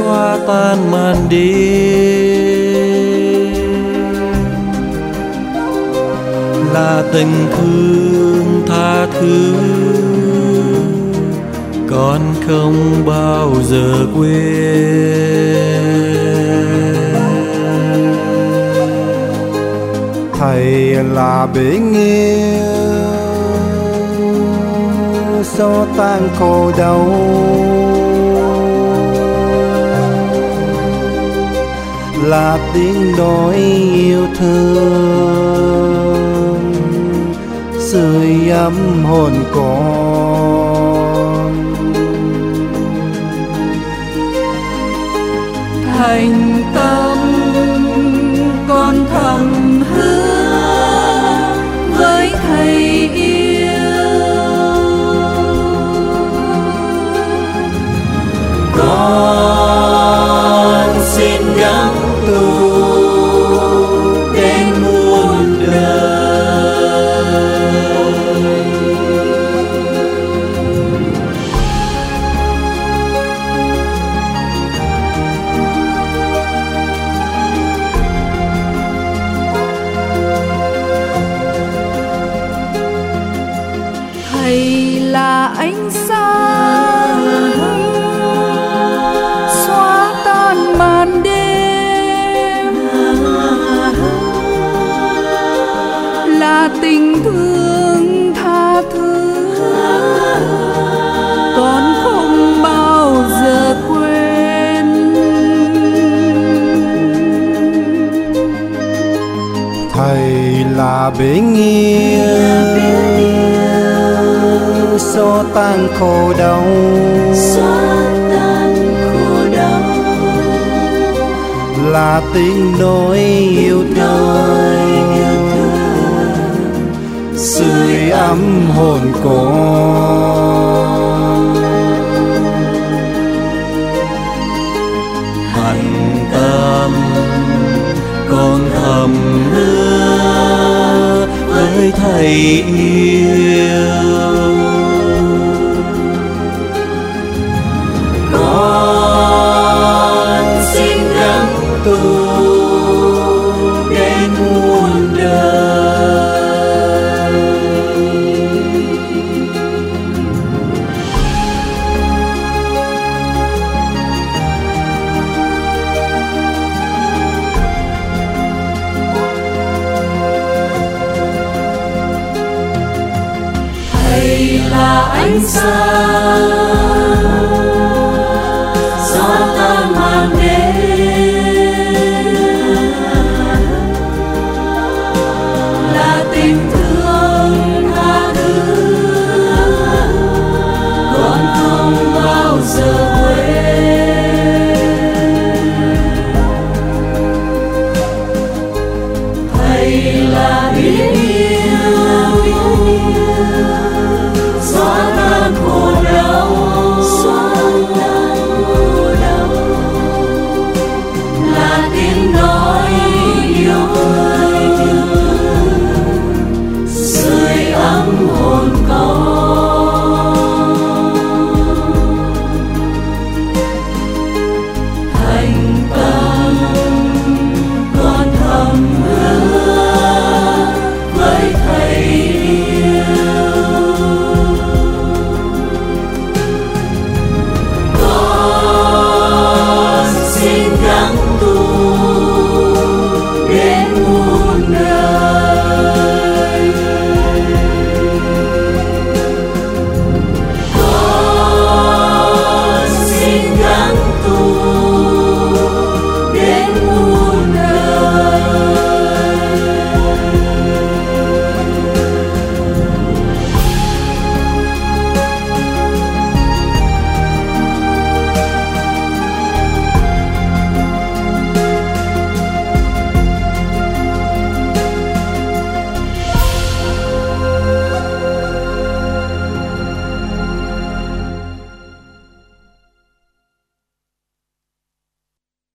xóa tan màn đêm, là tình thương tha thứ con không bao giờ quên. Thầy là bên yêu xóa tan cô đau, là tiếng nói yêu thương sưởi ấm hồn con. Thành tâm con thầm hứa với thầy yêu, con xin gắng tu đến muôn đời. Thầy là ánh sáng xóa tan màn đêm, tình thương tha thứ con không bao giờ quên. Thầy là bên yêu xóa tan khổ đau, là tiếng nói yêu thương sưởi ấm hồn con. Thành tâm con thầm hứa với thầy yêu, con xin gắng tu đến muôn đời. Hãy subscribe